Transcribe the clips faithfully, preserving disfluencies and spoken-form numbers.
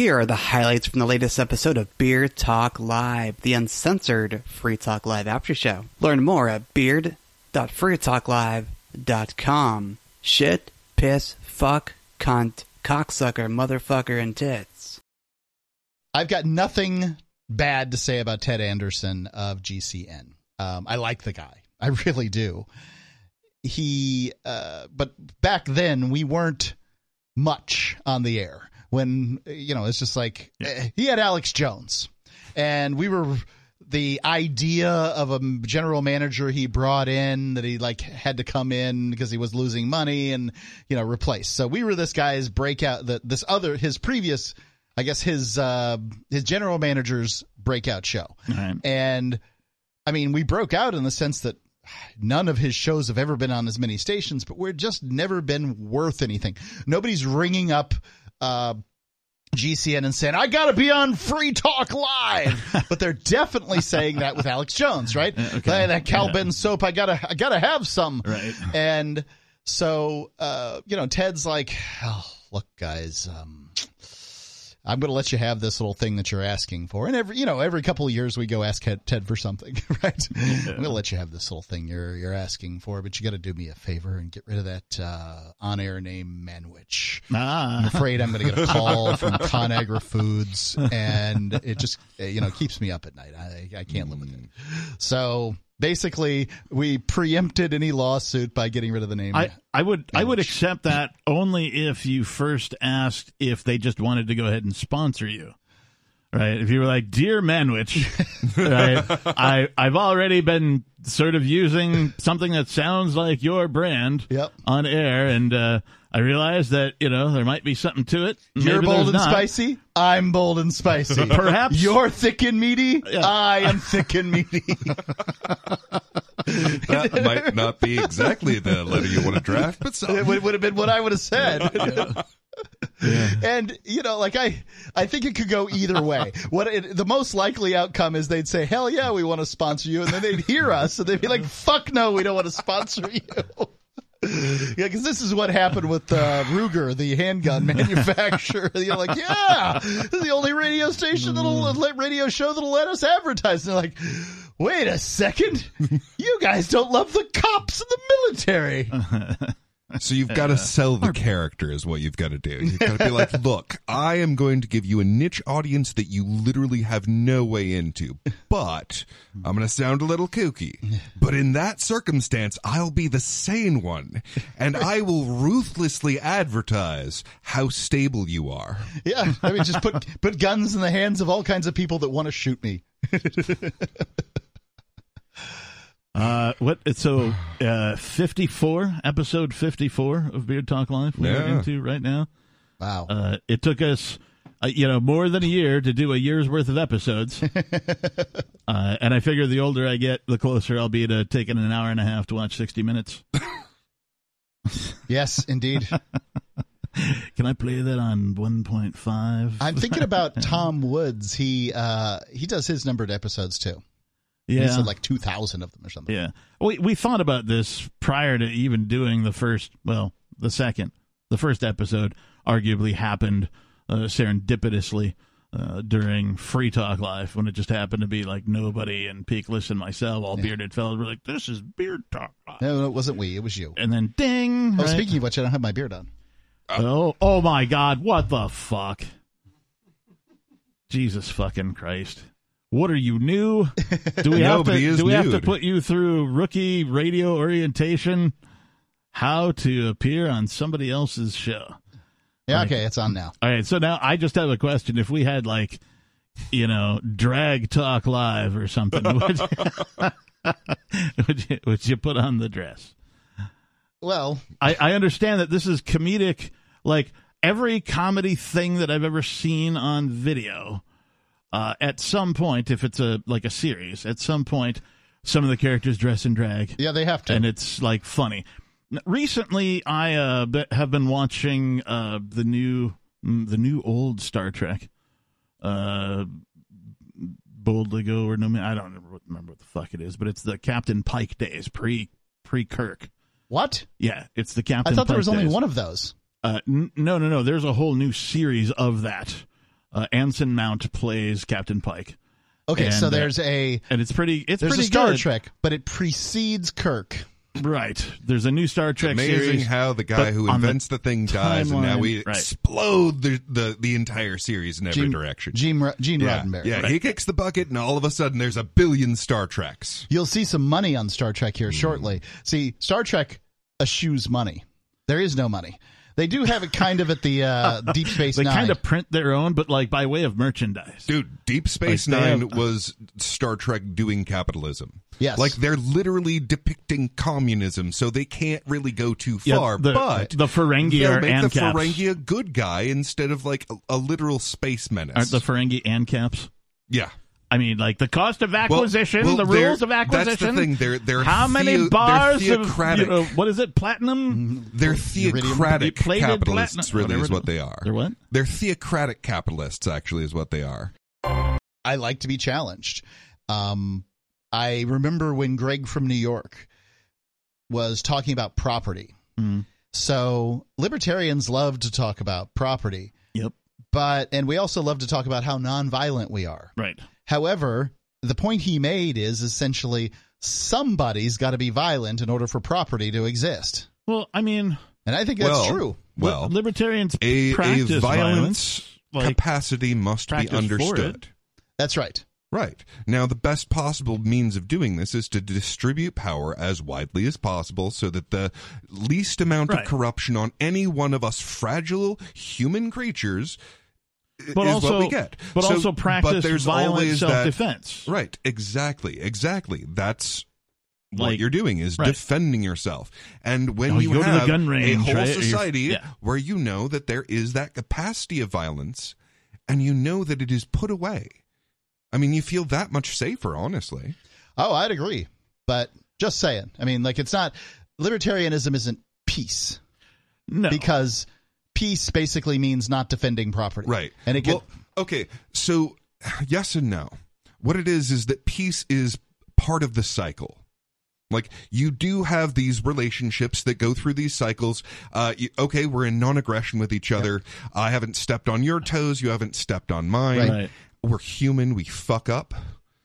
Here are the highlights from the latest episode of Beard Talk Live, the uncensored Free Talk Live after show. Learn more at beard dot free talk live dot com. Shit, piss, fuck, cunt, cocksucker, motherfucker, and tits. I've got nothing bad to say about Ted Anderson of G C N. Um, I like the guy. I really do. He, uh, but back then we weren't much on the air when, you know, it's just like yeah. He had Alex Jones and we were the idea of a general manager he brought in that he like had to come in because he was losing money and, you know, replace. So we were this guy's breakout, the, this other, his previous, I guess his, uh, his general manager's breakout show. Right. And I mean, we broke out in the sense that none of his shows have ever been on as many stations, but we're just never been worth anything. Nobody's ringing up uh, G C N and saying, I got to be on Free Talk Live. But they're definitely saying that with Alex Jones, right? Okay. Like that Cal yeah. Ben soap, I got to I gotta have some. Right. And so, uh, you know, Ted's like, oh, look, guys, um, I'm going to let you have this little thing that you're asking for. And every, you know, every couple of years we go ask Ted for something, right? Yeah. I'm going to let you have this little thing you're, you're asking for, but you got to do me a favor and get rid of that, uh, on-air name Manwich. Ah. I'm afraid I'm going to get a call from ConAgra Foods and it just, you know, keeps me up at night. I, I can't live with it. So basically we preempted any lawsuit by getting rid of the name. I, I would Manwich. I would accept that only if you first asked if they just wanted to go ahead and sponsor you. Right? If you were like, Dear Manwich, right? I I've already been sort of using something that sounds like your brand yep. on air and uh I realize that, you know, there might be something to it. You're bold and not. Spicy. I'm bold and spicy. Perhaps. You're thick and meaty. Yeah. I am thick and meaty. That might not be exactly the letter you want to draft, but something. It would, would have been what I would have said. Yeah. Yeah. And, you know, like I I think it could go either way. What it, the most likely outcome is they'd say, hell yeah, we want to sponsor you. And then they'd hear us and they'd be like, fuck no, we don't want to sponsor you. Yeah, because this is what happened with uh, Ruger, the handgun manufacturer. You're like, yeah, this is the only radio station that'll radio show that'll let us advertise. And they're like, wait a second, you guys don't love the cops and the military. So you've got to sell the character is what you've got to do. You've got to be like, look, I am going to give you a niche audience that you literally have no way into, but I'm going to sound a little kooky. But in that circumstance, I'll be the sane one, and I will ruthlessly advertise how stable you are. Yeah, I mean, just put put guns in the hands of all kinds of people that want to shoot me. Uh, what? So, uh, fifty-four, episode fifty-four of Beard Talk Live we're yeah. into right now. Wow. Uh, it took us, uh, you know, more than a year to do a year's worth of episodes. uh, and I figure the older I get, the closer I'll be to taking an hour and a half to watch sixty minutes. Yes, indeed. Can I play that on one point five? I'm thinking about Tom Woods. He, uh, he does his numbered episodes too. Yeah. He said like two thousand of them or something. Yeah. We we thought about this prior to even doing the first, well, the second. The first episode arguably happened uh, serendipitously uh, during Free Talk Live when it just happened to be like nobody and Peakless and myself, all yeah. bearded fellas, were like, this is Beard Talk Live. No, no, it wasn't we. It was you. And then ding. Oh, right? Speaking of which, I don't have my beard on. Oh, oh my God. What the fuck? Jesus fucking Christ. What are you, new? Do we, have, to, do we have to put you through rookie radio orientation? How to appear on somebody else's show. Yeah, like, okay, it's on now. All right, so now I just have a question. If we had, like, you know, Drag Talk Live or something, would, would, you, would you put on the dress? Well. I, I understand that this is comedic. Like, every comedy thing that I've ever seen on video... Uh, at some point, if it's a like a series, at some point, some of the characters dress in drag. Yeah, they have to. And it's, like, funny. Recently, I uh, be- have been watching uh, the new the new old Star Trek. Uh, Boldly Go or No Man. I don't remember what the fuck it is, but it's the Captain Pike days, pre, pre-Kirk. What? Yeah, it's the Captain Pike days. I thought there was only one of those. Uh, n- no, no, no. There's a whole new series of that. uh, Anson Mount plays Captain Pike. Okay, and, so there's a... And it's pretty It's there's pretty a Star good. Trek, but it precedes Kirk. Right. There's a new Star Trek Amazing series. Amazing how the guy who invents the, the thing dies, timeline, and now we right. explode the, the the entire series in every Gene, direction. Gene, Gene yeah, Roddenberry. Yeah, right. He kicks the bucket, and all of a sudden there's a billion Star Treks. You'll see some money on Star Trek here mm. shortly. See, Star Trek eschews money. There is no money. They do have it kind of at the uh, Deep Space Nine. They kind of print their own, but like by way of merchandise. Dude, Deep Space like Nine have, uh, was Star Trek doing capitalism. Yes. Like they're literally depicting communism, so they can't really go too far. Yeah, the, but the Ferengi are make the caps. Ferengi a good guy instead of like a, a literal space menace. Aren't the Ferengi and caps? Yeah. I mean, like the cost of acquisition, well, well, the rules of acquisition. That's the thing. They're, they're how theo- many bars they're theocratic. Of you know, what is it? Platinum. They're theocratic capitalists. Platinum. Really, is what they are. They're what? They're theocratic capitalists. Actually, is what they are. I like to be challenged. Um, I remember when Greg from New York was talking about property. Mm. So libertarians love to talk about property. Yep. But and we also love to talk about how nonviolent we are. Right. However, the point he made is essentially somebody's got to be violent in order for property to exist. Well, I mean, and I think that's well, true. Well, libertarians a, practice a violence. violence capacity like, must be understood. That's right. Right. Now, the best possible means of doing this is to distribute power as widely as possible so that the least amount right. of corruption on any one of us fragile human creatures But is also, what we get. But so, also practice but violent self-defense. That, right. Exactly. Exactly. That's like, what you're doing is right. defending yourself. And when no, you, you have range, a whole right? society yeah. where you know that there is that capacity of violence and you know that it is put away, I mean, you feel that much safer, honestly. Oh, I'd agree. But just saying. I mean, like it's not – libertarianism isn't peace. No. Because – peace basically means not defending property. Right. And it can- well, okay, so yes and no. What it is is that peace is part of the cycle. Like, you do have these relationships that go through these cycles. Uh, you, okay, we're in non-aggression with each other. Yep. I haven't stepped on your toes. You haven't stepped on mine. Right. We're human. We fuck up.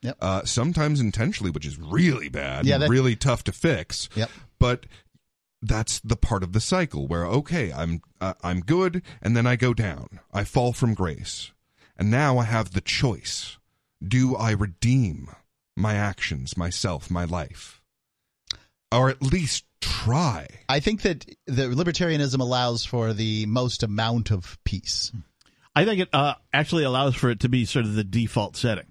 Yep. Uh, sometimes intentionally, which is really bad yeah, that- and really tough to fix. Yep. But... that's the part of the cycle where, okay, I'm uh, I'm good, and then I go down. I fall from grace. And now I have the choice. Do I redeem my actions, myself, my life? Or at least try. I think that the libertarianism allows for the most amount of peace. I think it uh, actually allows for it to be sort of the default setting.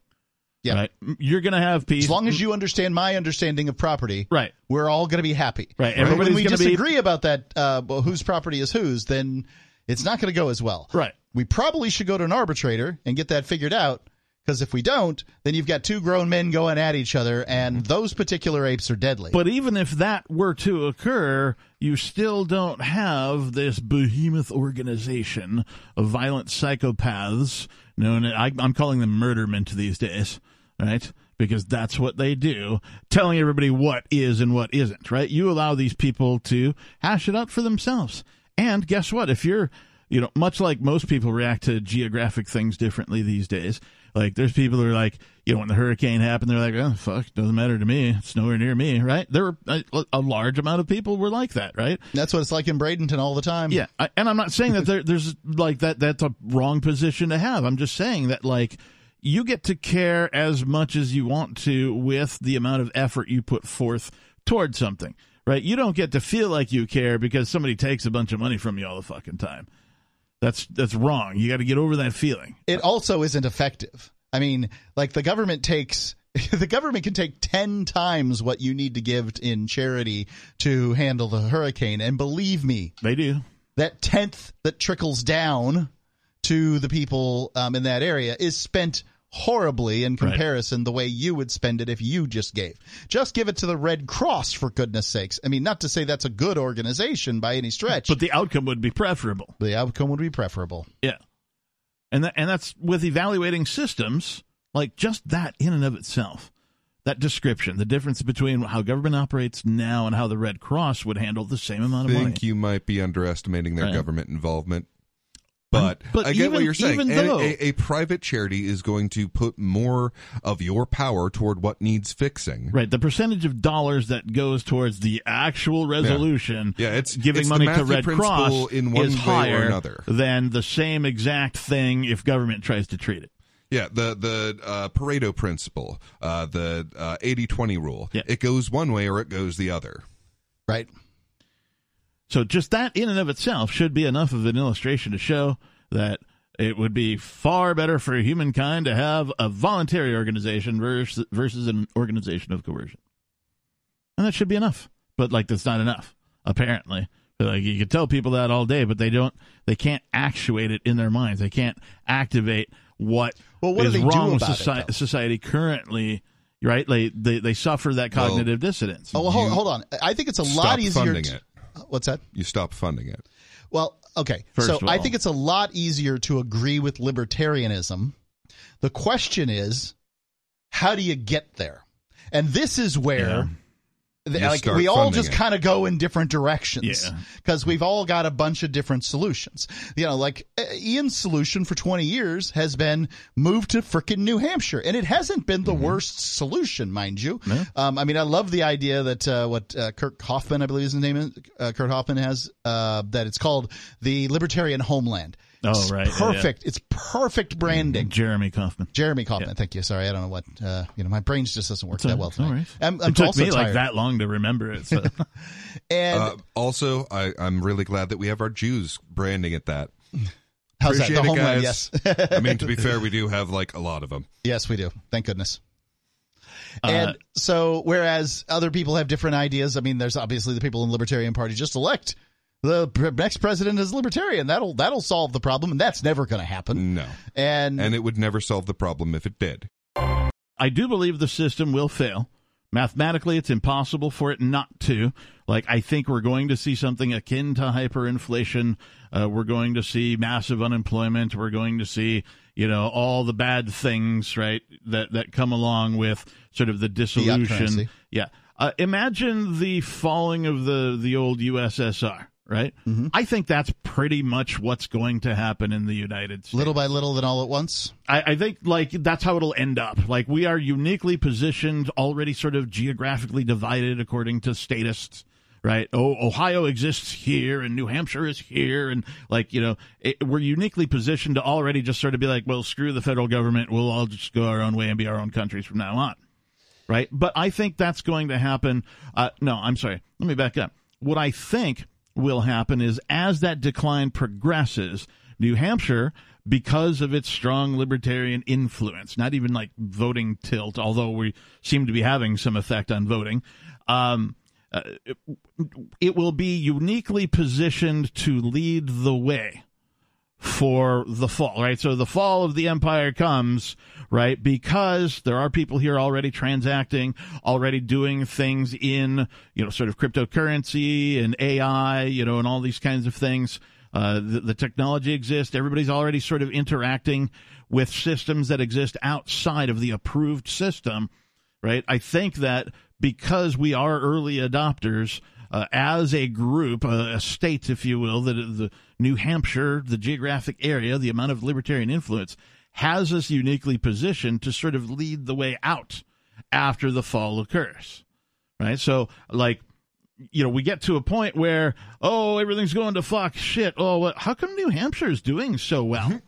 Yeah, right. You're going to have peace. As long as you understand my understanding of property, right. we're all going to be happy. Right. Right? When we disagree be... about that, uh, well, whose property is whose, then it's not going to go as well. Right. We probably should go to an arbitrator and get that figured out, because if we don't, then you've got two grown men going at each other, and those particular apes are deadly. But even if that were to occur, you still don't have this behemoth organization of violent psychopaths known as, I, I'm calling them murderment these days. Right? Because that's what they do, telling everybody what is and what isn't, right? You allow these people to hash it out for themselves. And guess what? If you're, you know, much like most people react to geographic things differently these days, like there's people who are like, you know, when the hurricane happened, they're like, oh, fuck, doesn't matter to me. It's nowhere near me, right? There were a, a large amount of people were like that, right? That's what it's like in Bradenton all the time. Yeah. I, and I'm not saying that there, there's like that, that's a wrong position to have. I'm just saying that, like, you get to care as much as you want to with the amount of effort you put forth toward something, right? You don't get to feel like you care because somebody takes a bunch of money from you all the fucking time. That's that's wrong. You got to get over that feeling. It also isn't effective. I mean, like the government takes – the government can take ten times what you need to give in charity to handle the hurricane. And believe me. They do. That tenth that trickles down to the people um, in that area is spent – horribly in comparison right. the way you would spend it if you just gave. Just give it to the Red Cross, for goodness sakes. I mean, not to say that's a good organization by any stretch. But the outcome would be preferable. The outcome would be preferable. Yeah. And th- and that's with evaluating systems, like just that in and of itself, that description, the difference between how government operates now and how the Red Cross would handle the same amount of money. I think you might be underestimating their right. government involvement. But, but I get even, what you're saying. A, though, a, a private charity is going to put more of your power toward what needs fixing. Right. The percentage of dollars that goes towards the actual resolution, yeah. Yeah, it's, giving it's money to Red Cross, in one is way higher or another. Than the same exact thing if government tries to treat it. Yeah, the the uh, Pareto principle, uh, the uh, eighty twenty rule. Yeah. It goes one way or it goes the other. Right. So just that in and of itself should be enough of an illustration to show that it would be far better for humankind to have a voluntary organization versus, versus an organization of coercion. And that should be enough. But, like, that's not enough, apparently. Like, you could tell people that all day, but they don't. They can't actuate it in their minds. They can't activate what, well, what is wrong with soci- it, society currently. Right? Like, they they suffer that cognitive well, dissonance. Oh, well, hold, hold on. I think it's a lot easier to... What's that? You stop funding it. Well, okay. First so I think it's a lot easier to agree with libertarianism. The question is, how do you get there? And this is where yeah. the, like, we all just kind of go in different directions because yeah. we've all got a bunch of different solutions. You know, like Ian's solution for twenty years has been move to frickin' New Hampshire. And it hasn't been the mm-hmm. worst solution, mind you. No. Um, I mean, I love the idea that uh, what uh, Kirk Hoffman, I believe his name is, uh, Kirk Hoffman has, uh, that it's called the Libertarian Homeland. It's oh, right. perfect. Yeah, yeah. It's perfect branding. Jeremy Kaufman. Jeremy Kaufman. Yeah. Thank you. Sorry, I don't know what uh, – you know, my brain just doesn't work it's that well tonight. Right. I'm, I'm it took me tired. like that long to remember it. So. and uh, also, I, I'm really glad that we have our Jews branding at that. How's Appreciate that? The it, homeland, guys. Yes. I mean, to be fair, we do have like a lot of them. Yes, we do. Thank goodness. And uh, so whereas other people have different ideas, I mean, there's obviously the people in the Libertarian Party just elect – the next president is libertarian. That'll that'll solve the problem, and that's never going to happen. No. And and it would never solve the problem if it did. I do believe the system will fail. Mathematically, it's impossible for it not to. Like, I think we're going to see something akin to hyperinflation. Uh, we're going to see massive unemployment. We're going to see, you know, all the bad things, right, that, that come along with sort of the dissolution. Yeah. Uh, imagine the falling of the, the old U S S R. Right? Mm-hmm. I think that's pretty much what's going to happen in the United States. Little by little, then all at once? I, I think, like, that's how it'll end up. Like, we are uniquely positioned, already sort of geographically divided according to statists, right? Oh, Ohio exists here, and New Hampshire is here, and, like, you know, it, we're uniquely positioned to already just sort of be like, well, screw the federal government, we'll all just go our own way and be our own countries from now on, right? But I think that's going to happen. Uh, no, I'm sorry. Let me back up. What I think... will happen is as that decline progresses, New Hampshire, because of its strong libertarian influence, not even like voting tilt, although we seem to be having some effect on voting, um, uh, it, it will be uniquely positioned to lead the way for the fall, right? So the fall of the empire comes, right, because there are people here already transacting, already doing things in, you know, sort of cryptocurrency and A I, you know, and all these kinds of things. Uh, the, the technology exists. Everybody's already sort of interacting with systems that exist outside of the approved system, right? I think that because we are early adopters, Uh, as a group, uh, a state, if you will, the, the New Hampshire, the geographic area, the amount of libertarian influence, has us uniquely positioned to sort of lead the way out after the fall occurs, right? So, like, you know, we get to a point where, oh, everything's going to fuck shit. Oh, what, how come New Hampshire's doing so well?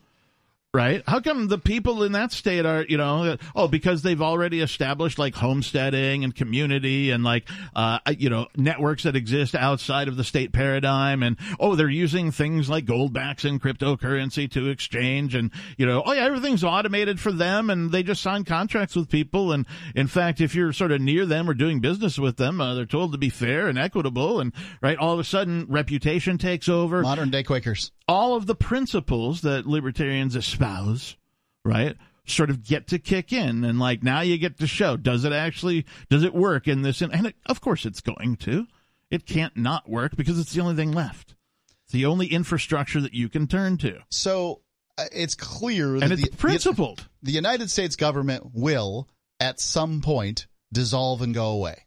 Right? How come the people in that state are, you know, oh, because they've already established like homesteading and community and like, uh, you know, networks that exist outside of the state paradigm. And, oh, they're using things like gold backs and cryptocurrency to exchange. And, you know, oh, yeah, everything's automated for them. And they just sign contracts with people. And in fact, if you're sort of near them or doing business with them, uh, they're told to be fair and equitable. And right. All of a sudden, reputation takes over. Modern day Quakers. All of the principles that libertarians espouse, right, sort of get to kick in. And, like, now you get to show, does it actually, does it work in this? And, and it, of course it's going to. It can't not work because it's the only thing left. It's the only infrastructure that you can turn to. So uh, it's clear that and it's the, principled. The, the United States government will, at some point, dissolve and go away.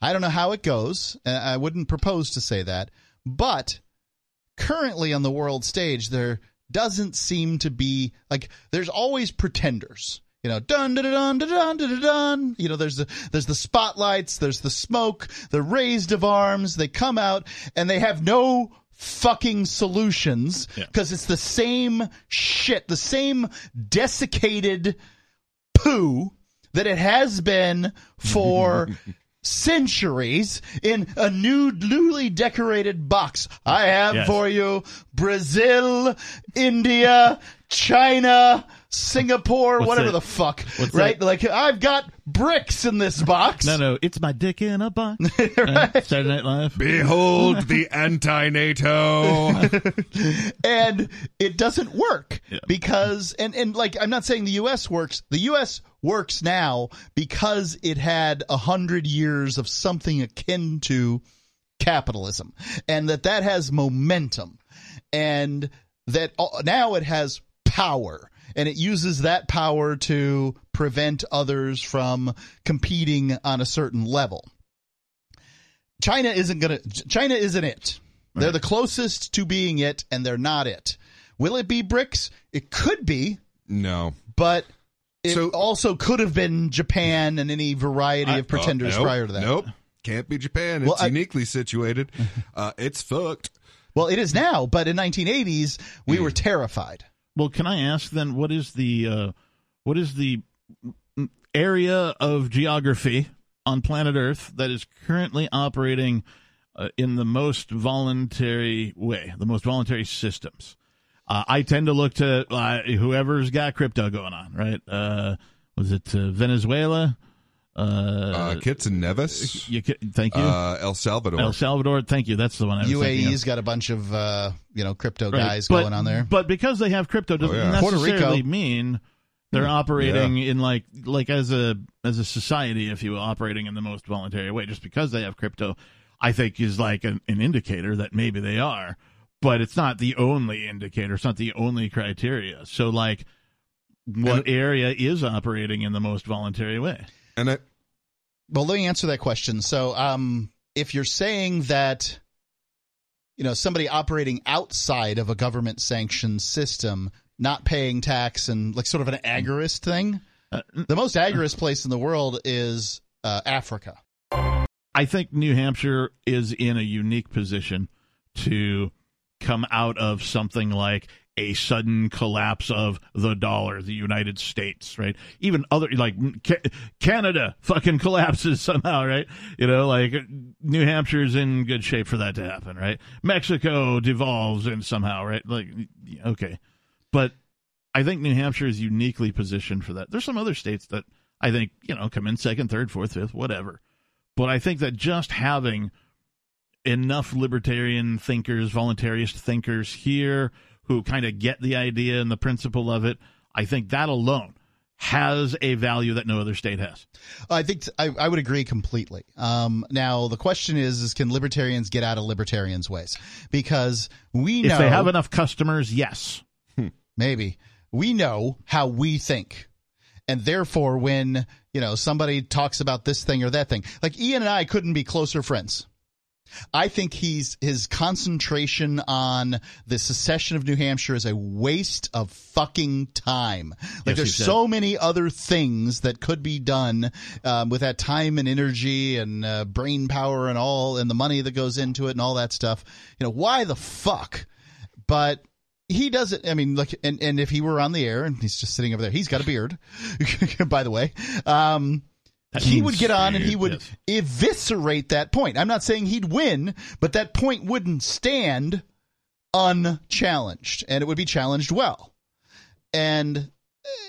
I don't know how it goes. And I wouldn't propose to say that. But... currently on the world stage, they're doesn't seem to be like there's always pretenders. You know, dun dun dun dun dun dun dun. You know, there's the there's the spotlights, there's the smoke, the raised of arms. They come out and they have no fucking solutions because yeah. it's the same shit, the same desiccated poo that it has been for centuries in a new, newly decorated box. I have yes. for you Brazil, India, China. Singapore, What's whatever it? the fuck, What's right? It? Like, I've got bricks in this box. No, no, it's my dick in a box. Right? uh, Saturday Night Live. Behold the anti-NATO. And it doesn't work yeah. because, and, and like, I'm not saying the U S works. The U S works now because it had a hundred years of something akin to capitalism, and that that has momentum, and that uh, now it has power. And it uses that power to prevent others from competing on a certain level. China isn't going to – China isn't it. Right. They're the closest to being it, and they're not it. Will it be BRICS? It could be. No. But it so, also could have been Japan and any variety I, of pretenders uh, nope, prior to that. Nope. Can't be Japan. It's well, I, uniquely situated. Uh, it's fucked. Well, it is now, but in nineteen eighties, we mm. were terrified. Well, can I ask then, what is the uh, what is the area of geography on planet Earth that is currently operating uh, in the most voluntary way, the most voluntary systems? Uh, I tend to look to uh, whoever's got crypto going on, right? Uh, was it uh, Venezuela? Uh, uh, Kitts and Nevis. You, thank you. Uh, El Salvador. El Salvador. Thank you. That's the one I was thinking of. U A E's got a bunch of uh, you know crypto right. guys but, going on there. But because they have crypto, doesn't oh, yeah. necessarily mean they're operating yeah. in like like as a as a society, if you will, operating in the most voluntary way. Just because they have crypto, I think, is like an, an indicator that maybe they are, but it's not the only indicator. It's not the only criteria. So, like, what and, area is operating in the most voluntary way? And I, well, let me answer that question. So um, if you're saying that, you know, somebody operating outside of a government sanctioned system, not paying tax and like sort of an agorist thing, uh, the most agorist place in the world is uh, Africa. I think New Hampshire is in a unique position to come out of something like a sudden collapse of the dollar, the United States, right? Even other, like Canada fucking collapses somehow, right? You know, like New Hampshire's in good shape for that to happen, right? Mexico devolves in somehow, right? Like, okay. But I think New Hampshire is uniquely positioned for that. There's some other states that I think, you know, come in second, third, fourth, fifth, whatever. But I think that just having enough libertarian thinkers, voluntarist thinkers here who kind of get the idea and the principle of it, I think that alone has a value that no other state has. I think I, I would agree completely. Um, now, the question is, is can libertarians get out of libertarians' ways? Because we know... If they have enough customers, yes. Maybe. We know how we think. And therefore, when, you know, somebody talks about this thing or that thing, like Ian and I couldn't be closer friends. I think he's his concentration on the secession of New Hampshire is a waste of fucking time. Like yes, there's so many other things that could be done um, with that time and energy and uh, brain power and all and the money that goes into it and all that stuff. You know, why the fuck? But he doesn't. I mean, look, and, and if he were on the air and he's just sitting over there, he's got a beard, by the way. Um That he would get on and he would yes. eviscerate that point. I'm not saying he'd win, but that point wouldn't stand unchallenged, and it would be challenged well. And,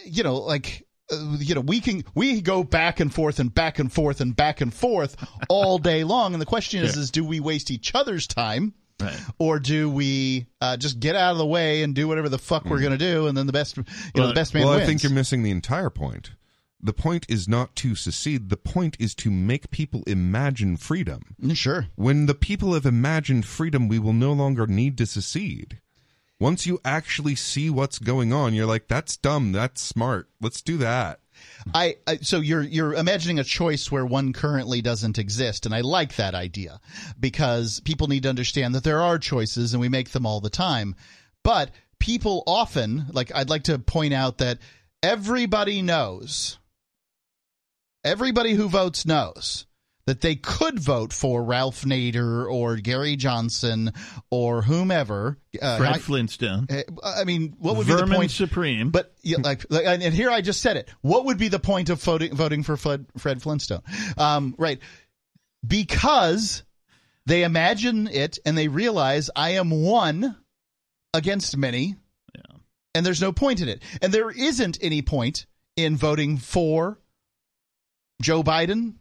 you know, like, uh, you know, we can we go back and forth and back and forth and back and forth all day long. And the question is, yeah. is do we waste each other's time? Right. Or do we uh, just get out of the way and do whatever the fuck mm. we're going to do? And then the best, you well, know, the best man well, wins. Well, I think you're missing the entire point. The point is not to secede. The point is to make people imagine freedom. Sure. When the people have imagined freedom, we will no longer need to secede. Once you actually see what's going on, you're like, that's dumb. That's smart. Let's do that. I, I so you're you're imagining a choice where one currently doesn't exist, and I like that idea because people need to understand that there are choices, and we make them all the time. But people often, like I'd like to point out that everybody knows, everybody who votes knows that they could vote for Ralph Nader or Gary Johnson or whomever. Uh, Fred I, Flintstone. I mean, what would Vermin be the point? Supreme. But yeah, like, like, and here I just said it. What would be the point of voting, voting for Fred, Fred Flintstone? Um, right. Because they imagine it and they realize I am one against many, yeah. and there's no point in it. And there isn't any point in voting for Joe Biden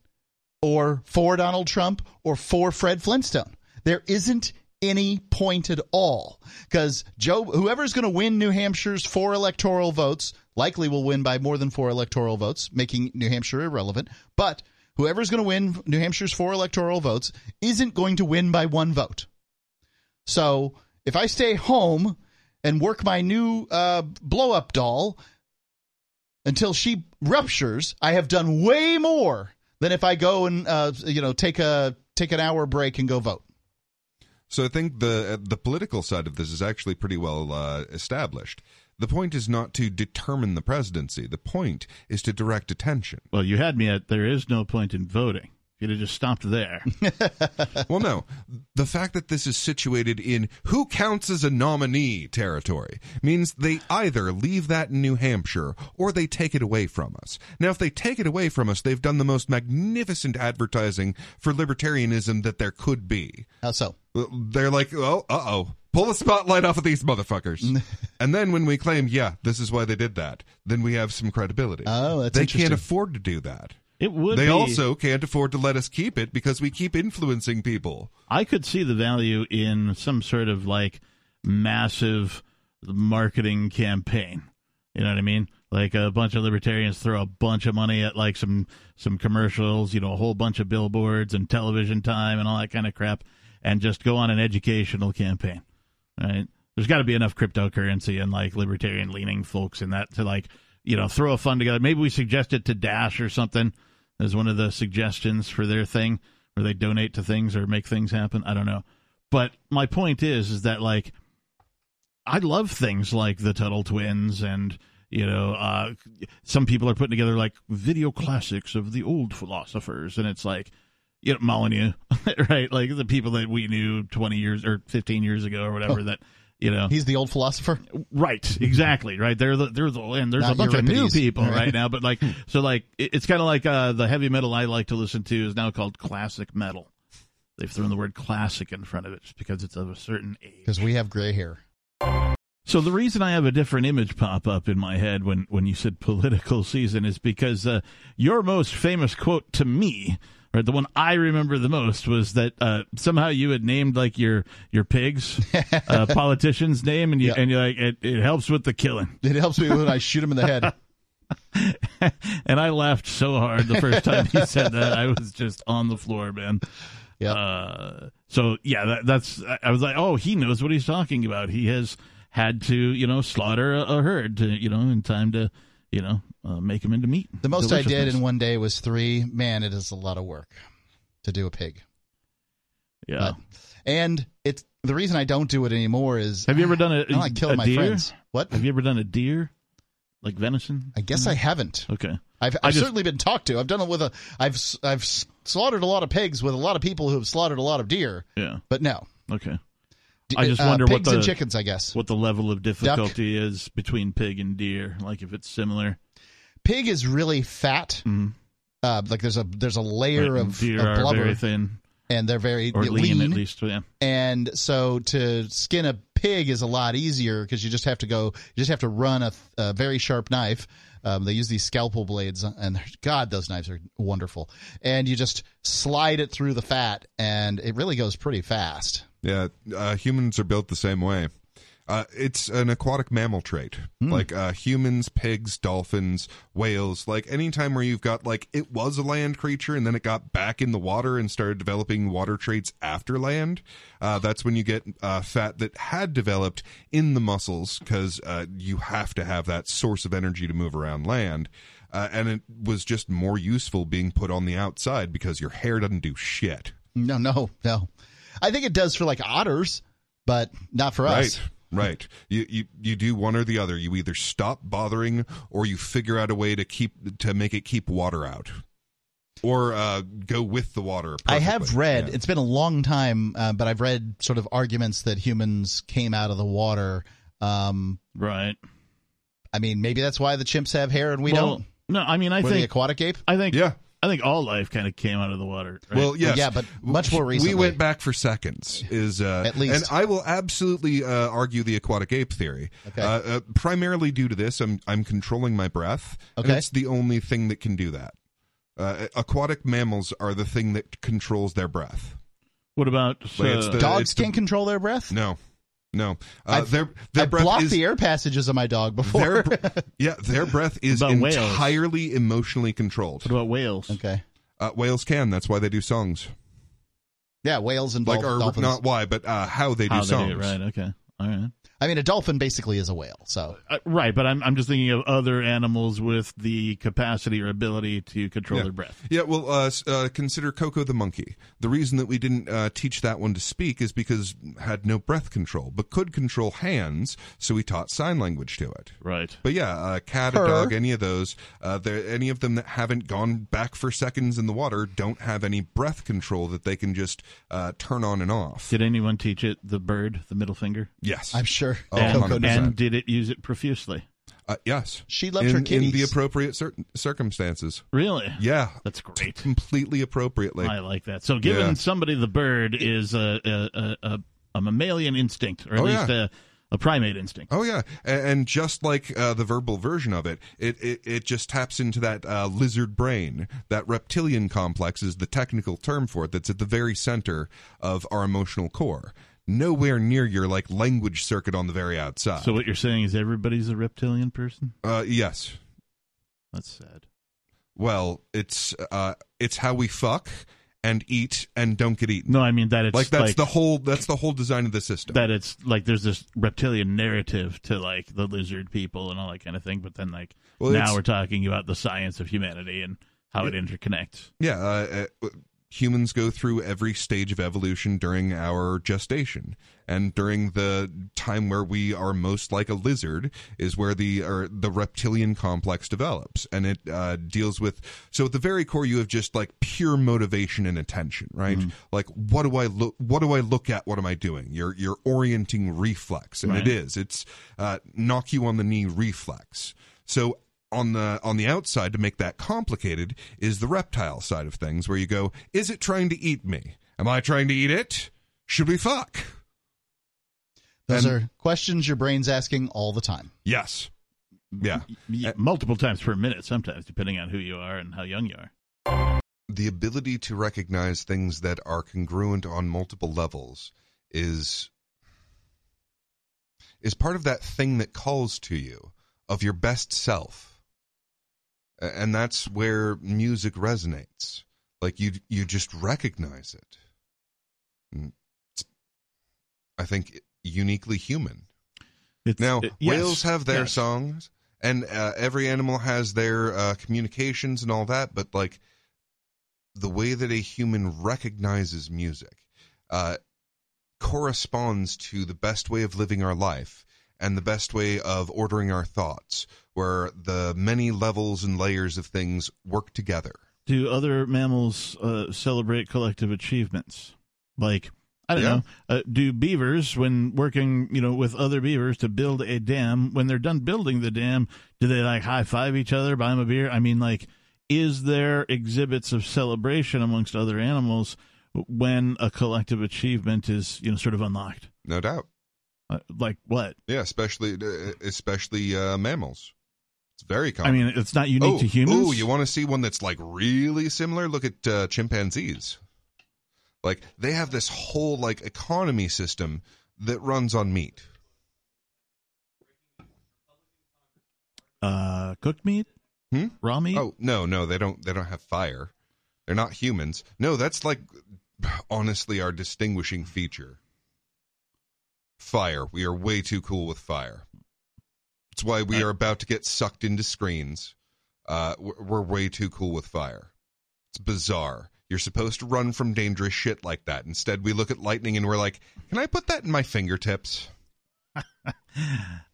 or for Donald Trump or for Fred Flintstone. There isn't any point at all because Joe, whoever's going to win New Hampshire's four electoral votes likely will win by more than four electoral votes, making New Hampshire irrelevant. But whoever's going to win New Hampshire's four electoral votes isn't going to win by one vote. So if I stay home and work my new uh, blow-up doll until she ruptures, I have done way more than if I go and uh, you know take a take an hour break and go vote. So I think the the political side of this is actually pretty well uh, established. The point is not to determine the presidency. The point is to direct attention. Well, you had me at there is no point in voting. You'd have just stopped there. Well, no. The fact that this is situated in who counts as a nominee territory means they either leave that in New Hampshire or they take it away from us. Now, if they take it away from us, they've done the most magnificent advertising for libertarianism that there could be. How so? They're like, oh, uh-oh. Pull the spotlight off of these motherfuckers. And then when we claim, yeah, this is why they did that, then we have some credibility. Oh, that's interesting. They can't afford to do that. It would They be. also can't afford to let us keep it because we keep influencing people. I could see the value in some sort of, like, massive marketing campaign. You know what I mean? Like, a bunch of libertarians throw a bunch of money at, like, some some commercials, you know, a whole bunch of billboards and television time and all that kind of crap, and just go on an educational campaign. Right? There's got to be enough cryptocurrency and, like, libertarian-leaning folks in that to, like, you know, throw a fund together. Maybe we suggest it to Dash or something as one of the suggestions for their thing where they donate to things or make things happen. I don't know. But my point is, is that, like, I love things like the Tuttle Twins and, you know, uh, some people are putting together, like, video classics of the old philosophers. And it's like, you know, Molyneux, right? Like the people that we knew twenty years or fifteen years ago or whatever oh, that, you know. He's the old philosopher. Right. Exactly. Right. They're the, they're the, and there's Not a bunch Euripides. of new people right now. But like, so like, it, it's kind of like uh, the heavy metal I like to listen to is now called classic metal. They've thrown the word classic in front of it just because it's of a certain age. Because we have gray hair. So the reason I have a different image pop up in my head when, when you said political season is because uh, your most famous quote to me, right, the one I remember the most was that uh, somehow you had named like your your pigs uh, politician's name, and you yep. and you're like it, it helps with the killing. It helps me when I shoot him in the head. And I laughed so hard the first time he said that I was just on the floor, man. Yeah. Uh, so yeah, that, that's I was like, oh, he knows what he's talking about. He has had to you know slaughter a, a herd, to, you know, in time to. You know, uh, make them into meat. The most I did in one day was three. Man, it is a lot of work to do a pig. Yeah. But, and it's the reason I don't do it anymore is have you ever done a, I don't like killing my deer? friends. What? Have you ever done a deer? Like venison? I guess mm-hmm. I haven't. Okay. I've, I've I just, certainly been talked to. I've done it with a I've I've slaughtered a lot of pigs with a lot of people who have slaughtered a lot of deer. Yeah. But no. Okay. I just wonder uh, what the, and chickens, I guess. what the level of difficulty Duck. is between pig and deer, like if it's similar. Pig is really fat. Mm. Uh, like there's a there's a layer right, of, deer of blubber. Are very thin. And they're very or lean, lean. at least, yeah. And so to skin a pig is a lot easier because you just have to go, you just have to run a, a very sharp knife. Um, they use these scalpel blades, and God, those knives are wonderful. And you just slide it through the fat, and it really goes pretty fast. Yeah, uh, humans are built the same way. Uh, it's an aquatic mammal trait. Mm. Like uh, humans, pigs, dolphins, whales, like any time where you've got like it was a land creature and then it got back in the water and started developing water traits after land, uh, that's when you get uh, fat that had developed in the muscles because uh, you have to have that source of energy to move around land. Uh, and it was just more useful being put on the outside because your hair doesn't do shit. No, no, no. I think it does for like otters, but not for us. Right. Right. You, you you do one or the other. You either stop bothering or you figure out a way to keep to make it keep water out. Or uh, go with the water. Perfectly. I have read, yeah. It's been a long time, uh, but I've read sort of arguments that humans came out of the water. Um, right. I mean, maybe that's why the chimps have hair and we well, don't. No, I mean, I We're think the aquatic ape. I think, yeah. I think all life kind of came out of the water. Right? Well, yes. Yeah, but much more recently. We went back for seconds. Is uh, At least. And I will absolutely uh, argue the aquatic ape theory. Okay. Uh, uh, primarily due to this, I'm, I'm controlling my breath. Okay. And it's the only thing that can do that. Uh, aquatic mammals are the thing that controls their breath. What about... Uh, like the, dogs the, can't control their breath? No. No. Uh, their, their I've breath blocked is, the air passages of my dog before. Their, yeah, their breath is entirely whales? emotionally controlled. What about whales? Okay. Uh, whales can. That's why they do songs. Yeah, whales and dolphins. Like, or not why, but uh, how they do how songs. They do it, right, okay. All right. I mean, a dolphin basically is a whale, so... Uh, right, but I'm I'm just thinking of other animals with the capacity or ability to control yeah. their breath. Yeah, well, uh, uh, consider Coco the monkey. The reason that we didn't uh, teach that one to speak is because it had no breath control, but could control hands, so we taught sign language to it. Right. But yeah, a cat, Her. a dog, any of those, uh, any of them that haven't gone back for seconds in the water don't have any breath control that they can just uh, turn on and off. Did anyone teach it the bird, the middle finger? Yes. I'm sure. Oh, and, and did it use it profusely? Uh, yes. She loved in, her kitties. In the appropriate cir- circumstances. Really? Yeah. That's great. Completely appropriately. I like that. So giving yeah. somebody the bird is a, a, a, a mammalian instinct, or at oh, least yeah. a, a primate instinct. Oh, yeah. And, and just like uh, the verbal version of it, it, it, it just taps into that uh, lizard brain. That reptilian complex is the technical term for it that's at the very center of our emotional core. Nowhere near your like language circuit on the very outside. So what you're saying is everybody's a reptilian person? Uh, yes. That's sad. Well, it's uh, it's how we fuck and eat and don't get eaten. No, I mean that it's like that's like, the whole that's the whole design of the system. That it's like there's this reptilian narrative to like the lizard people and all that kind of thing. But then like well, now we're talking about the science of humanity and how it, it interconnects. Yeah. Uh, uh, Humans go through every stage of evolution during our gestation, and during the time where we are most like a lizard is where the or the reptilian complex develops, and it uh, deals with. So at the very core, you have just like pure motivation and attention, right? Mm-hmm. Like what do I look? What do I look at? What am I doing? Your your orienting reflex, and right. it is it's uh, knock you on the knee reflex. So. On the on the outside, to make that complicated, is the reptile side of things, where you go, is it trying to eat me? Am I trying to eat it? Should we fuck? Those and, are questions your brain's asking all the time. Yes. Yeah. Multiple times per minute, sometimes, depending on who you are and how young you are. The ability to recognize things that are congruent on multiple levels is is part of that thing that calls to you, of your best self. And that's where music resonates. Like, you you just recognize it. And I think uniquely human. It's, now, it, yes, whales have their yes. songs, and uh, every animal has their uh, communications and all that, but, like, the way that a human recognizes music uh, corresponds to the best way of living our life and the best way of ordering our thoughts, where the many levels and layers of things work together. Do other mammals uh, celebrate collective achievements? Like, I don't yeah. know, uh, do beavers, when working, you know, with other beavers to build a dam, when they're done building the dam, do they, like, high-five each other, buy them a beer? I mean, like, is there exhibits of celebration amongst other animals when a collective achievement is, you know, sort of unlocked? No doubt. Uh, like what? Yeah, especially, especially uh, mammals. Very common. I mean, it's not unique oh, to humans. Oh, you want to see one that's like really similar? Look at uh, chimpanzees. Like, they have this whole like economy system that runs on meat. Uh, cooked meat? Hmm? Raw meat? Oh no, no, they don't. They don't have fire. They're not humans. No, that's like honestly our distinguishing feature. Fire. We are way too cool with fire. It's why we are about to get sucked into screens. Uh, we're way too cool with fire. It's bizarre. You're supposed to run from dangerous shit like that. Instead, we look at lightning and we're like, can I put that in my fingertips?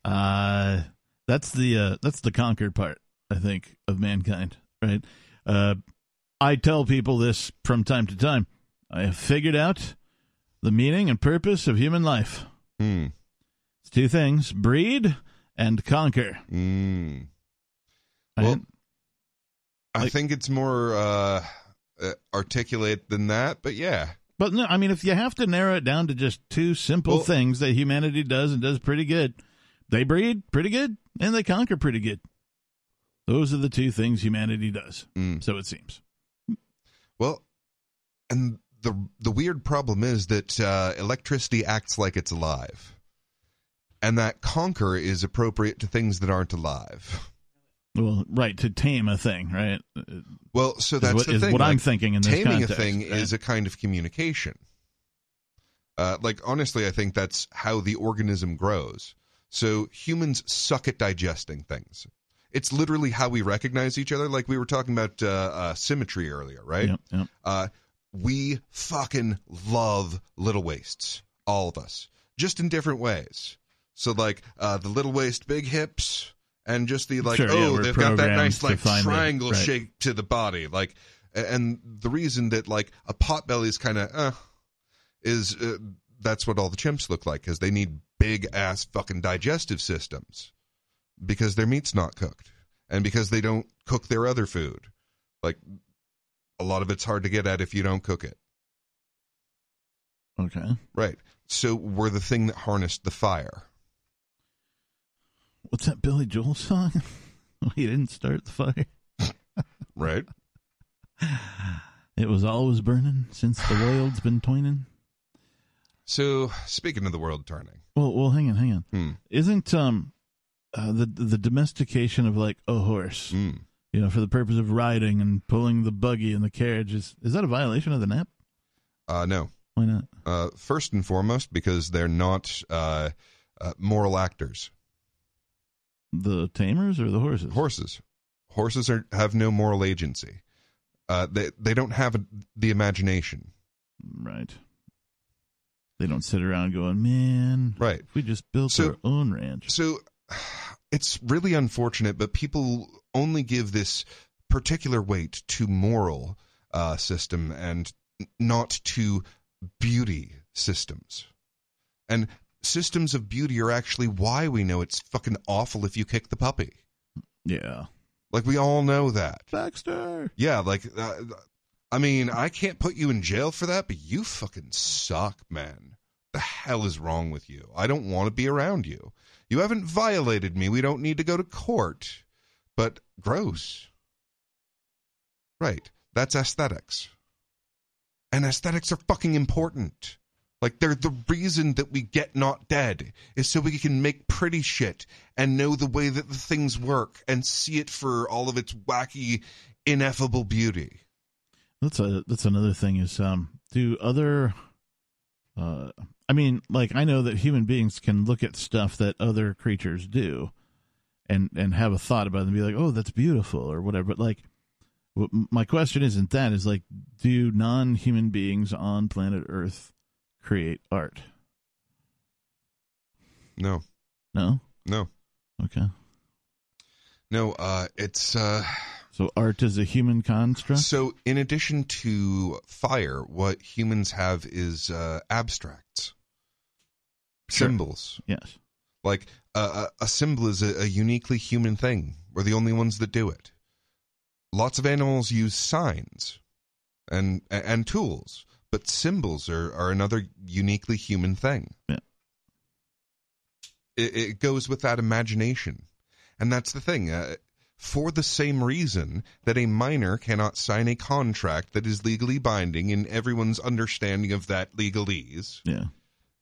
uh, that's the uh, that's the conquered part, I think, of mankind, right? Uh, I tell people this from time to time. I have figured out the meaning and purpose of human life. Mm. It's two things: breed and conquer. Mm. Well, I, like, I think it's more uh, articulate than that, but yeah. But no, I mean, if you have to narrow it down to just two simple well, things that humanity does and does pretty good, they breed pretty good and they conquer pretty good. Those are the two things humanity does. Mm. So it seems. Well, and the the weird problem is that uh, electricity acts like it's alive, and that conquer is appropriate to things that aren't alive. Well, right, to tame a thing, right? Well, so that's is what, the is thing. What like, I'm thinking in this taming context, a thing right? is a kind of communication. Uh, like, honestly, I think that's how the organism grows. So humans suck at digesting things. It's literally how we recognize each other. Like we were talking about uh, uh, symmetry earlier, right? Yep, yep. Uh, we fucking love little waists, all of us, just in different ways. So like uh, the little waist, big hips. And just the, like, sure, oh, yeah, they've got that nice, like, triangle the, right. shape to the body. Like, and the reason that, like, a potbelly is kind of, uh, is uh, that's what all the chimps look like, because they need big-ass fucking digestive systems because their meat's not cooked and because they don't cook their other food. Like, a lot of it's hard to get at if you don't cook it. Okay. Right. So we're the thing that harnessed the fire. What's that Billy Joel song? He didn't start the fire. Right. It was always burning since the world's been turning. So, speaking of the world turning. Well, well, hang on, hang on. Hmm. Isn't um uh, the the domestication of, like, a horse, hmm. you know, for the purpose of riding and pulling the buggy and the carriage, is, is that a violation of the N A P? Uh, no. Why not? Uh, first and foremost, because they're not uh, uh, moral actors. The tamers or the horses? Horses. Horses are, have no moral agency. Uh, they they don't have a, the imagination. Right. They don't sit around going, man, right. we just built so, our own ranch. So it's really unfortunate, but people only give this particular weight to moral uh, system and not to beauty systems. And systems of beauty are actually why we know it's fucking awful if you kick the puppy. Yeah. Like, we all know that. Baxter! Yeah, like, uh, I mean, I can't put you in jail for that, but you fucking suck, man. The hell is wrong with you? I don't want to be around you. You haven't violated me. We don't need to go to court. But, gross. Right. That's aesthetics. And aesthetics are fucking important. Like, they're the reason that we get not dead, is so we can make pretty shit and know the way that the things work and see it for all of its wacky, ineffable beauty. That's a, that's another thing is, um, do other, uh, I mean, like, I know that human beings can look at stuff that other creatures do and, and have a thought about it and be like, oh, that's beautiful or whatever. But, like, w- my question isn't that, is, like, do non-human beings on planet Earth create art? No. No? No. Okay. No, uh, it's... Uh, so art is a human construct? So in addition to fire, what humans have is uh, abstracts. Sure. Symbols. Yes. Like, uh, a symbol is a, a uniquely human thing. We're the only ones that do it. Lots of animals use signs and and tools. But symbols are, are another uniquely human thing. Yeah. It, it goes with that imagination. And that's the thing. Uh, for the same reason that a minor cannot sign a contract that is legally binding in everyone's understanding of that legalese, yeah.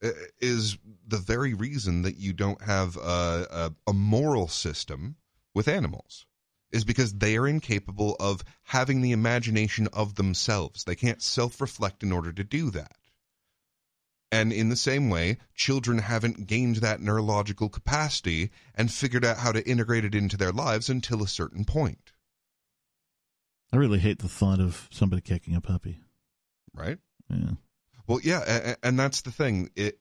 uh, is the very reason that you don't have a, a, a moral system with animals. Is because they are incapable of having the imagination of themselves. They can't self-reflect in order to do that. And in the same way, children haven't gained that neurological capacity and figured out how to integrate it into their lives until a certain point. I really hate the thought of somebody kicking a puppy. Right? Yeah. Well, yeah, and that's the thing. It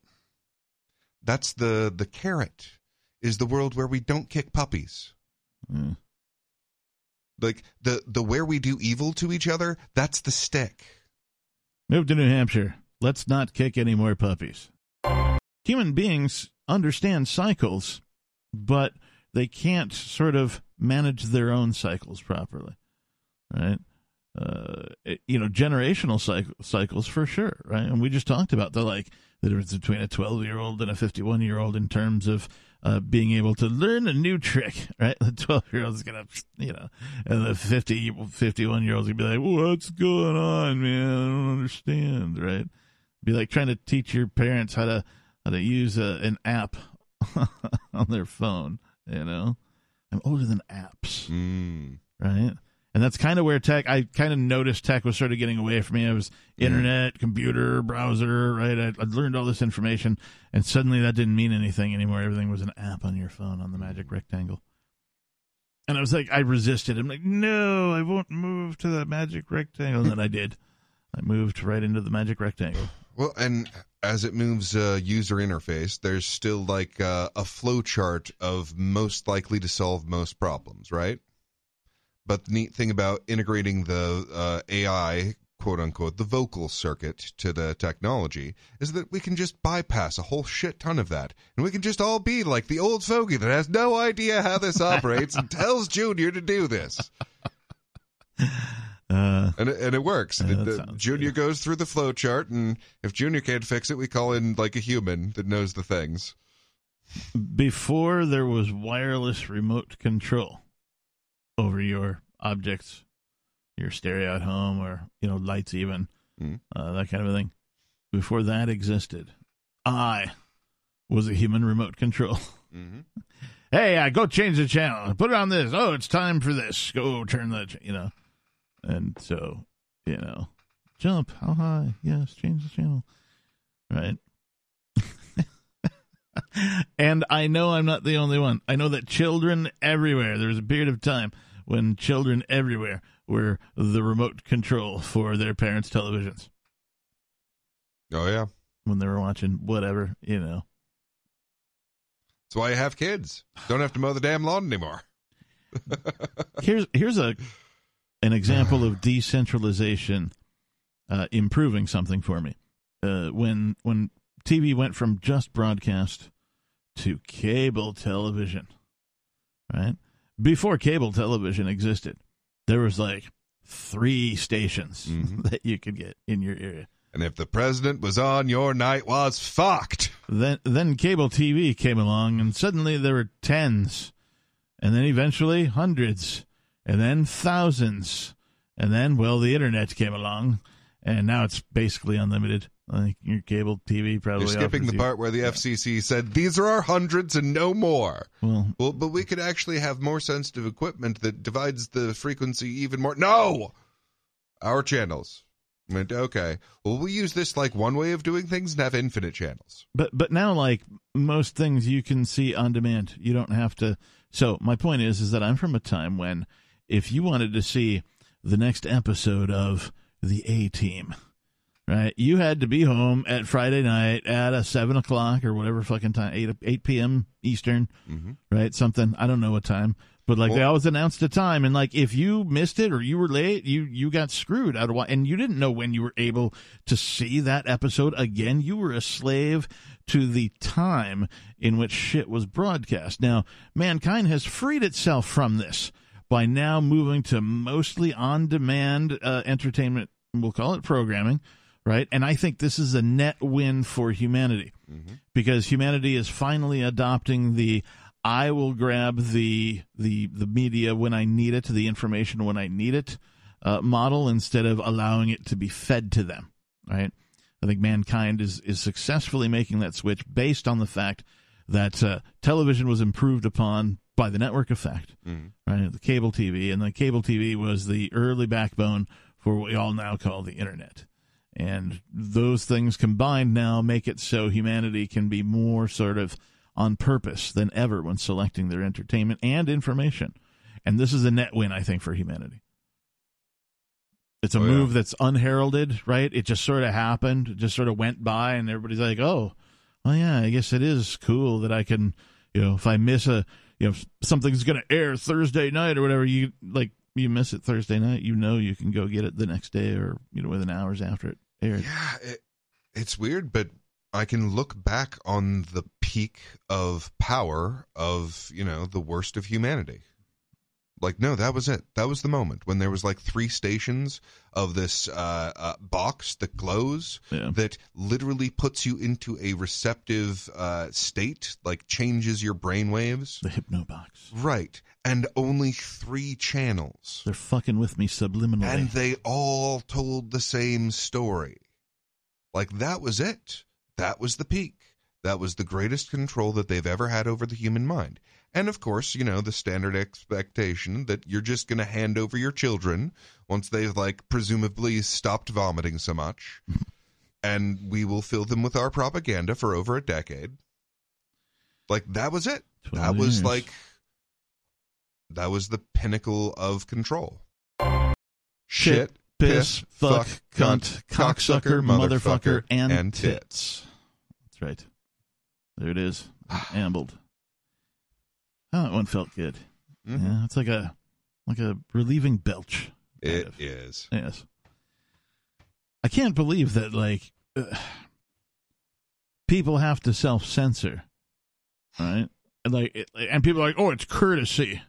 That's the the carrot, is the world where we don't kick puppies. Mm. Like the the where we do evil to each other, that's the stick. Move to New Hampshire. Let's not kick any more puppies. Human beings understand cycles, but they can't sort of manage their own cycles properly, right? Uh, you know, generational cycle, cycles for sure, right? And we just talked about the like the difference between a twelve-year-old and a fifty-one-year-old in terms of uh, being able to learn a new trick, right? The twelve-year-old is gonna, you know, and the fifty, fifty-one-year-old's gonna be like, "What's going on, man? I don't understand," right? Be like trying to teach your parents how to how to use a, an app on their phone. You know, I'm older than apps, mm. right? And that's kind of where tech, I kind of noticed tech was sort of getting away from me. I was internet, computer, browser, right? I, I learned all this information, and suddenly that didn't mean anything anymore. Everything was an app on your phone, on the magic rectangle. And I was like, I resisted. I'm like, no, I won't move to that magic rectangle. And then I did. I moved right into the magic rectangle. Well, and as it moves uh, user interface, there's still like uh, a flow chart of most likely to solve most problems, right? But the neat thing about integrating the uh, A I, quote-unquote, the vocal circuit to the technology is that we can just bypass a whole shit ton of that. And we can just all be like the old fogey that has no idea how this operates and tells Junior to do this. Uh, and, it, and it works. Uh, it, uh, Junior good. goes through the flow chart, and if Junior can't fix it, we call in like a human that knows the things. Before there was wireless remote control over your objects, your stereo at home, or, you know, lights even, mm. uh, that kind of a thing. Before that existed, I was a human remote control. Mm-hmm. Hey, uh, go change the channel. Put it on this. Oh, it's time for this. Go turn the, ch-, you know. And so, you know, jump, how high? Yes, change the channel. Right? And I know I'm not the only one. I know that children everywhere, there was a period of time when children everywhere were the remote control for their parents' televisions. Oh, yeah. When they were watching whatever, you know. That's why you have kids. Don't have to mow the damn lawn anymore. here's here's a an example of decentralization uh, improving something for me. Uh, when when... T V went from just broadcast to cable television, right? Before cable television existed, there was like three stations mm-hmm. that you could get in your area. And if the president was on, your night was fucked. Then then cable T V came along, and suddenly there were tens, and then eventually hundreds, and then thousands, and then, well, the internet came along, and now it's basically unlimited. Like your cable T V probably. You're skipping the you. part where the F C C said, these are our hundreds and no more. Well, well, but we could actually have more sensitive equipment that divides the frequency even more. No! Our channels. I mean, okay. Well, we use this like one way of doing things and have infinite channels. But but now, like, most things you can see on demand. You don't have to. So my point is, is that I'm from a time when if you wanted to see the next episode of The A-Team, right, you had to be home at Friday night at a seven o'clock or whatever fucking time, eight eight p.m. Eastern, mm-hmm. right? Something, I don't know what time, but like well, they always announced a time, and like if you missed it or you were late, you you got screwed out of why, and you didn't know when you were able to see that episode again. You were a slave to the time in which shit was broadcast. Now, mankind has freed itself from this by now moving to mostly on-demand uh, entertainment. We'll call it programming. Right. And I think this is a net win for humanity mm-hmm. because humanity is finally adopting the I will grab the the the media when I need it, the information when I need it uh, model instead of allowing it to be fed to them. Right. I think mankind is, is successfully making that switch based on the fact that uh, television was improved upon by the network effect. Mm-hmm. Right. The cable T V, and the cable T V was the early backbone for what we all now call the internet. And those things combined now make it so humanity can be more sort of on purpose than ever when selecting their entertainment and information. And this is a net win, I think, for humanity. It's a oh, move yeah. that's unheralded, right? It just sort of happened, just sort of went by, and everybody's like, oh, oh, yeah, I guess it is cool that I can, you know, if I miss a, you know, something's going to air Thursday night or whatever, you, like, you miss it Thursday night, you know you can go get it the next day or, you know, within hours after it aired. Yeah, it, it's weird, but I can look back on the peak of power of, you know, the worst of humanity. Like, no, that was it. That was the moment when there was like three stations of this uh, uh, box that glows, yeah, that literally puts you into a receptive uh, state, like changes your brainwaves. The hypnobox. Right. And only three channels. They're fucking with me subliminally. And they all told the same story. Like, that was it. That was the peak. That was the greatest control that they've ever had over the human mind. And, of course, you know, the standard expectation that you're just going to hand over your children once they've, like, presumably stopped vomiting so much. And we will fill them with our propaganda for over a decade. Like, that was it. That was, like, that was the pinnacle of control. Shit, piss, fuck, cunt, cocksucker, motherfucker, and tits. That's right. There it is. Ambled. Oh, that one felt good. Mm-hmm. Yeah, it's like a like a relieving belch. It of. Is. Yes. I can't believe that, like, uh, people have to self-censor, right? And like, it, and people are like, oh, it's courtesy.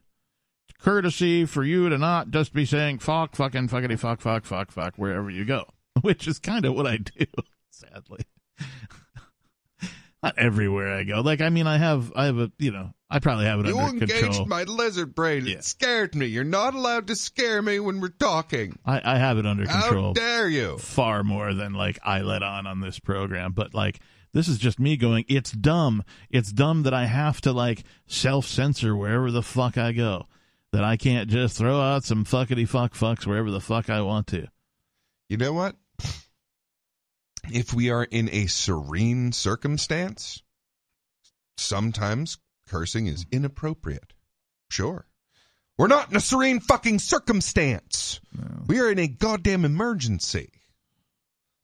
It's courtesy for you to not just be saying fuck, fucking, fuckity, fuck, fuck, fuck, fuck, wherever you go, which is kind of what I do, sadly. Not everywhere I go. Like, I mean, I have, I have a, you know, I probably have it you under control. You engaged my lizard brain. Yeah. It scared me. You're not allowed to scare me when we're talking. I, I have it under control. How dare you? Far more than, like, I let on on this program. But, like, this is just me going, it's dumb. It's dumb that I have to, like, self-censor wherever the fuck I go. That I can't just throw out some fuckity fuck fucks wherever the fuck I want to. You know what? If we are in a serene circumstance, sometimes cursing is inappropriate. Sure. We're not in a serene fucking circumstance. No. We are in a goddamn emergency.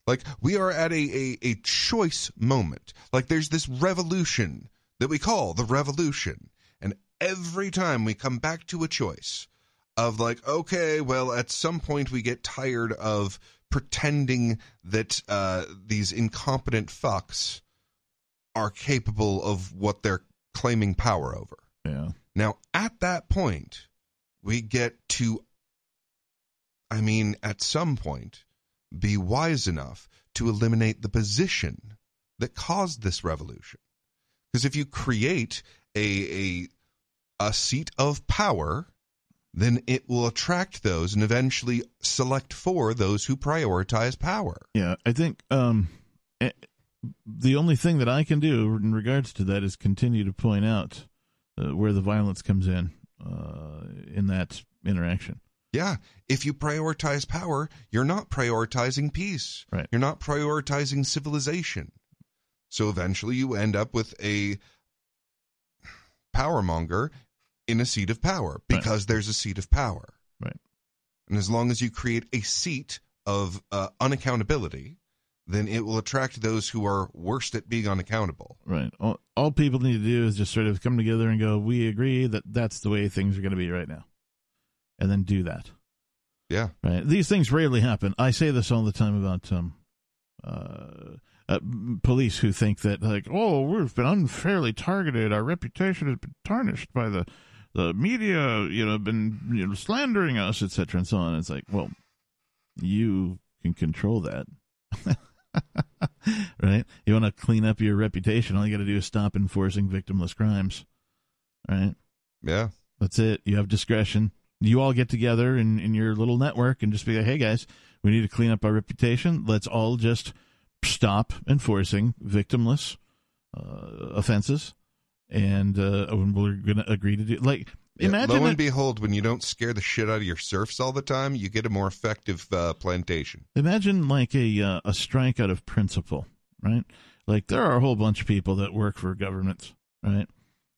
Like, we are at a, a, a choice moment. Like, there's this revolution that we call the revolution. And every time we come back to a choice of, like, okay, well, at some point we get tired of pretending that uh, these incompetent fucks are capable of what they're claiming power over. Yeah. Now, at that point, we get to, I mean, at some point, be wise enough to eliminate the position that caused this revolution. Because if you create a, a a seat of power, then it will attract those and eventually select for those who prioritize power. Yeah, I think um, it, the only thing that I can do in regards to that is continue to point out uh, where the violence comes in, uh, in that interaction. Yeah, if you prioritize power, you're not prioritizing peace. Right. You're not prioritizing civilization. So eventually you end up with a power monger in a seat of power, because right. there's a seat of power. Right. And as long as you create a seat of uh, unaccountability, then it will attract those who are worst at being unaccountable. Right. All, all people need to do is just sort of come together and go, we agree that that's the way things are going to be right now. And then do that. Yeah. Right. These things rarely happen. I say this all the time about um, uh, uh, police who think that, like, oh, we've been unfairly targeted. Our reputation has been tarnished by the The media, you know, been you know, slandering us, et cetera, and so on. It's like, well, you can control that, right? You want to clean up your reputation. All you got to do is stop enforcing victimless crimes, right? Yeah. That's it. You have discretion. You all get together in, in your little network and just be like, hey, guys, we need to clean up our reputation. Let's all just stop enforcing victimless uh, offenses. And uh, we're going to agree to do, like, imagine. Yeah, lo and that, behold, when you don't scare the shit out of your serfs all the time, you get a more effective uh, plantation. Imagine like a uh, a strike out of principle, right? Like, there are a whole bunch of people that work for governments, right?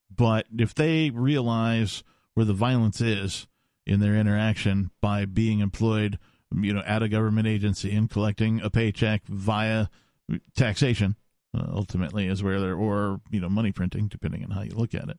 But if they realize where the violence is in their interaction by being employed, you know, at a government agency and collecting a paycheck via taxation, uh, ultimately is where they're, or, you know, money printing, depending on how you look at it.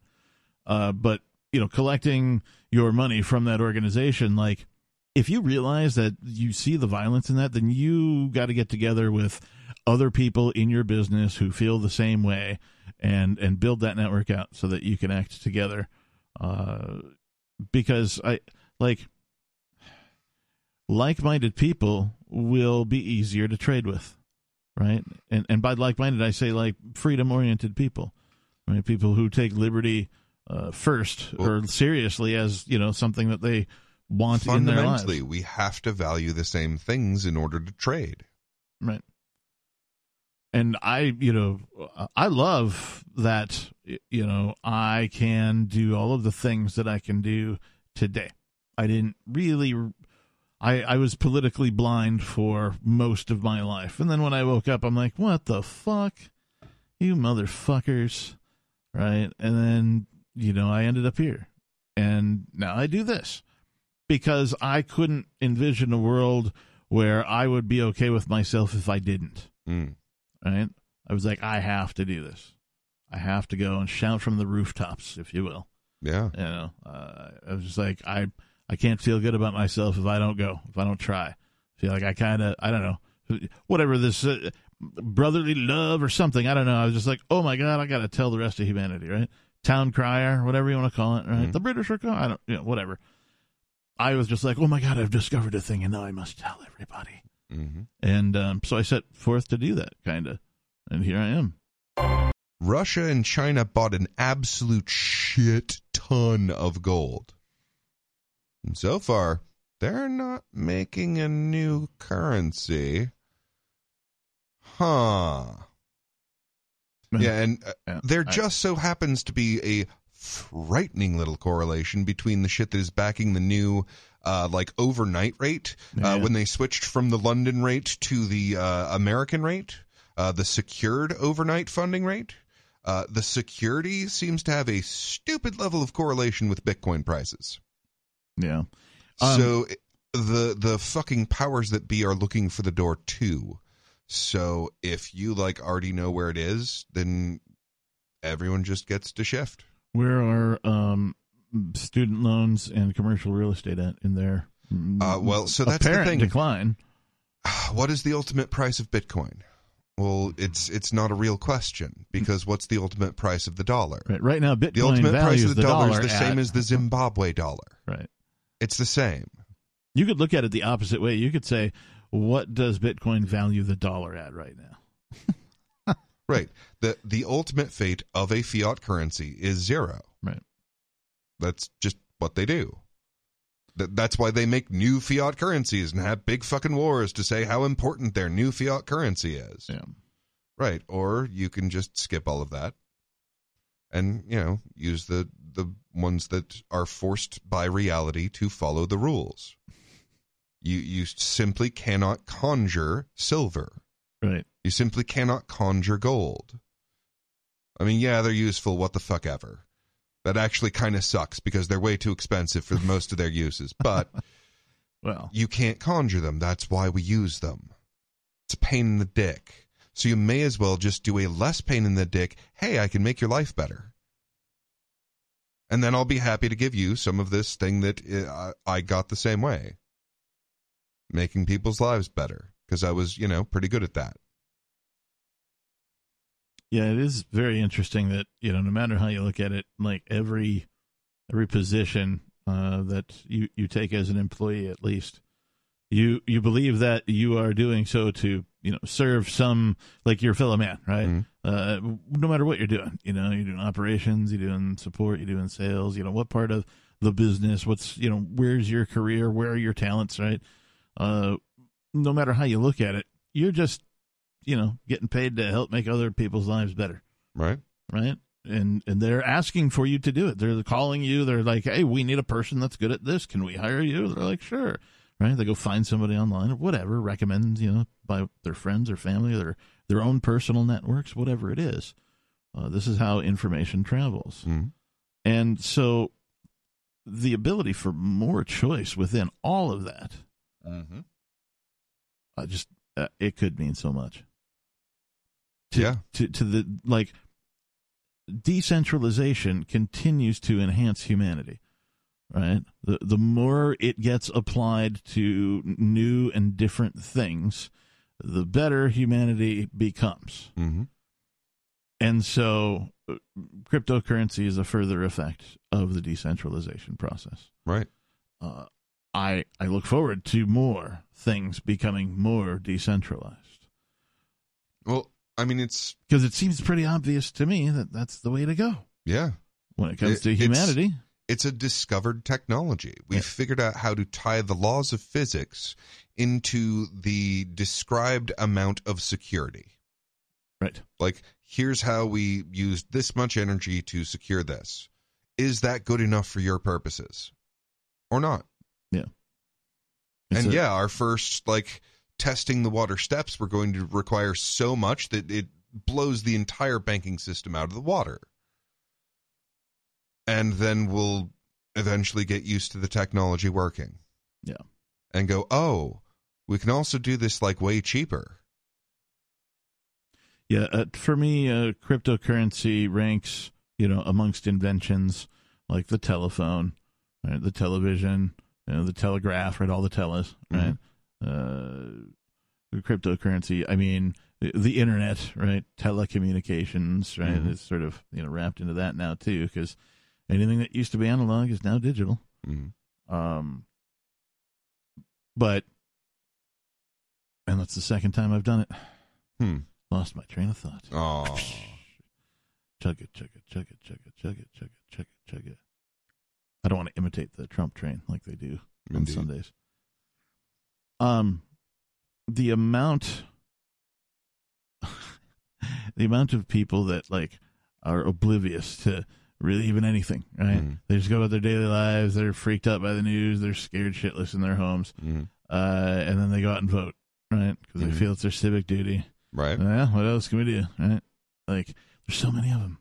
Uh, but, you know, collecting your money from that organization, like, if you realize that you see the violence in that, then you got to get together with other people in your business who feel the same way and, and build that network out so that you can act together. Uh, because I like like-minded people will be easier to trade with, right? And and by like-minded, I say like freedom-oriented people, right? People who take liberty uh, first or seriously as, you know, something that they want in their lives. Fundamentally, we have to value the same things in order to trade. Right. And I, you know, I love that, you know, I can do all of the things that I can do today. I didn't really, I, I was politically blind for most of my life. And then when I woke up, I'm like, what the fuck? You motherfuckers. Right. And then, you know, I ended up here. And now I do this because I couldn't envision a world where I would be okay with myself if I didn't. Mm. Right? I was like, I have to do this. I have to go and shout from the rooftops, if you will. Yeah. You know, uh, I was just like, I I can't feel good about myself if I don't go, if I don't try. I feel like I kind of, I don't know, whatever this uh, brotherly love or something. I don't know. I was just like, oh my God, I got to tell the rest of humanity, right? Town crier, whatever you want to call it, right? Mm-hmm. The British are calling, I don't, you know, whatever. I was just like, oh my God, I've discovered a thing and now I must tell everybody. Mm-hmm. And um, so I set forth to do that, kind of. And here I am. Russia and China bought an absolute shit ton of gold. And so far, they're not making a new currency. Huh. Yeah, and uh, yeah, there I... just so happens to be a frightening little correlation between the shit that is backing the new Uh, like overnight rate, uh, yeah. when they switched from the London rate to the uh, American rate, uh, the secured overnight funding rate, uh, the security seems to have a stupid level of correlation with Bitcoin prices. Yeah. Um, so it, the the fucking powers that be are looking for the door too. So if you like already know where it is, then everyone just gets to shift. Where are um. student loans and commercial real estate at in their uh, well, so that's the thing. Decline. What is the ultimate price of Bitcoin? Well, it's it's not a real question because what's the ultimate price of the dollar? Right, right now, Bitcoin the ultimate price of the, the dollar, dollar is the at, same as the Zimbabwe dollar. Right, it's the same. You could look at it the opposite way. You could say, what does Bitcoin value the dollar at right now? Right. the The ultimate fate of a fiat currency is zero. Right. That's just what they do. That's why they make new fiat currencies and have big fucking wars to say how important their new fiat currency is. Yeah. Right. Or you can just skip all of that and, you know, use the, the ones that are forced by reality to follow the rules. You, you simply cannot conjure silver. Right. You simply cannot conjure gold. I mean, yeah, they're useful. What the fuck ever. That actually kind of sucks because they're way too expensive for most of their uses. But well, you can't conjure them. That's why we use them. It's a pain in the dick. So you may as well just do a less pain in the dick. Hey, I can make your life better. And then I'll be happy to give you some of this thing that uh, I got the same way. Making people's lives better. Because I was, you know, pretty good at that. Yeah, it is very interesting that, you know, no matter how you look at it, like every every position uh, that you, you take as an employee, at least, you you believe that you are doing so to, you know, serve some, like your fellow man, right? Mm-hmm. Uh, no matter what you're doing, you know, you're doing operations, you're doing support, you're doing sales, you know, what part of the business, what's, you know, where's your career, where are your talents, right? Uh, no matter how you look at it, you're just, you know, getting paid to help make other people's lives better. Right. Right. And and they're asking for you to do it. They're calling you. They're like, hey, we need a person that's good at this. Can we hire you? They're like, sure. Right. They go find somebody online or whatever, recommend, you know, by their friends or family or their, their own personal networks, whatever it is. Uh, this is how information travels. Mm-hmm. And so the ability for more choice within all of that, mm-hmm. I just, uh, it could mean so much. to, yeah. to, to the, like, decentralization continues to enhance humanity, right? The, the more it gets applied to new and different things, the better humanity becomes. Mm-hmm. And so cryptocurrency is a further effect of the decentralization process. Right. Uh, I I look forward to more things becoming more decentralized. Well, I mean, it's... because it seems pretty obvious to me that that's the way to go. Yeah. When it comes it, to humanity. It's, it's a discovered technology. We've yeah. figured out how to tie the laws of physics into the described amount of security. Right. Like, here's how we used this much energy to secure this. Is that good enough for your purposes? Or not? Yeah. It's and a- yeah, our first, like... testing the water steps were going to require so much that it blows the entire banking system out of the water. And then we'll eventually get used to the technology working. Yeah. And go, oh, we can also do this like way cheaper. Yeah. Uh, for me, uh, cryptocurrency ranks, you know, amongst inventions like the telephone, right, the television, you know, the telegraph, right? All the teles, right? Mm-hmm. Uh, cryptocurrency, I mean, the, the internet, right? Telecommunications, right? Mm-hmm. It's sort of, you know, wrapped into that now too, because anything that used to be analog is now digital. Mm-hmm. Um, but, and that's the second time I've done it. Hmm. Lost my train of thought. Oh. Chug it, chug it, chug it, chug it, chug it, chug it, chug it, chug it. I don't want to imitate the Trump train like they do Indeed. on Sundays. Um, the amount, the amount of people that like are oblivious to really even anything, right? Mm. They just go about their daily lives. They're freaked out by the news. They're scared shitless in their homes. Mm. Uh, and then they go out and vote, right? Because mm. they feel it's their civic duty. Right. Yeah. What else can we do? Right. Like there's so many of them.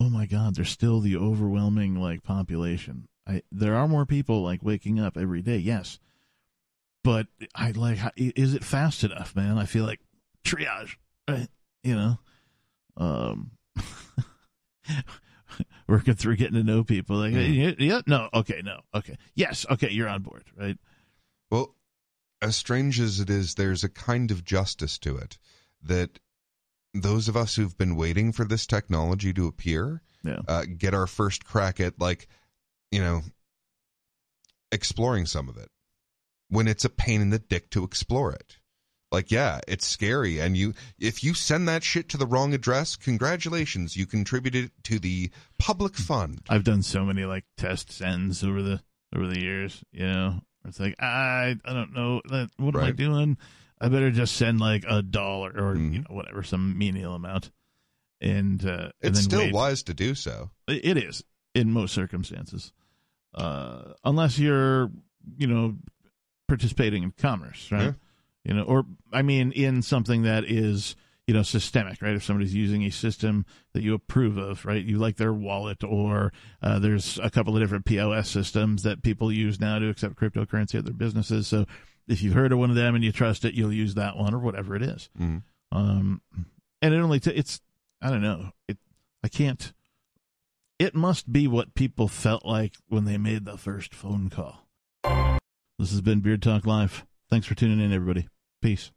Oh my God. There's still the overwhelming like population. I, there are more people like waking up every day. Yes. But I like, is it fast enough, man? I feel like triage, right? You know, um, working through getting to know people. Like, yeah. yeah, no, okay, no, okay, yes, okay, you're on board, right? Well, as strange as it is, there's a kind of justice to it that those of us who've been waiting for this technology to appear, yeah. uh, get our first crack at, like, you know, exploring some of it. When it's a pain in the dick to explore it. Like, yeah, it's scary. And you, if you send that shit to the wrong address, congratulations, you contributed to the public fund. I've done so many like test sends over the, over the years, you know, it's like, I, I don't know. What am right. I doing? I better just send like a dollar or, mm-hmm. you know, whatever, some menial amount. And, uh, it's and then still wait. wise to do so. It is in most circumstances. Uh, unless you're, you know, participating in commerce, right? Yeah. You know, or I mean, in something that is, you know, systemic, right? If somebody's using a system that you approve of, right? You like their wallet, or uh, there's a couple of different P O S systems that people use now to accept cryptocurrency at their businesses. So if you've heard of one of them and you trust it, you'll use that one or whatever it is. Mm-hmm. Um, and it only t- it's I don't know. It I can't. It must be what people felt like when they made the first phone call. This has been Beard Talk Live. Thanks for tuning in, everybody. Peace.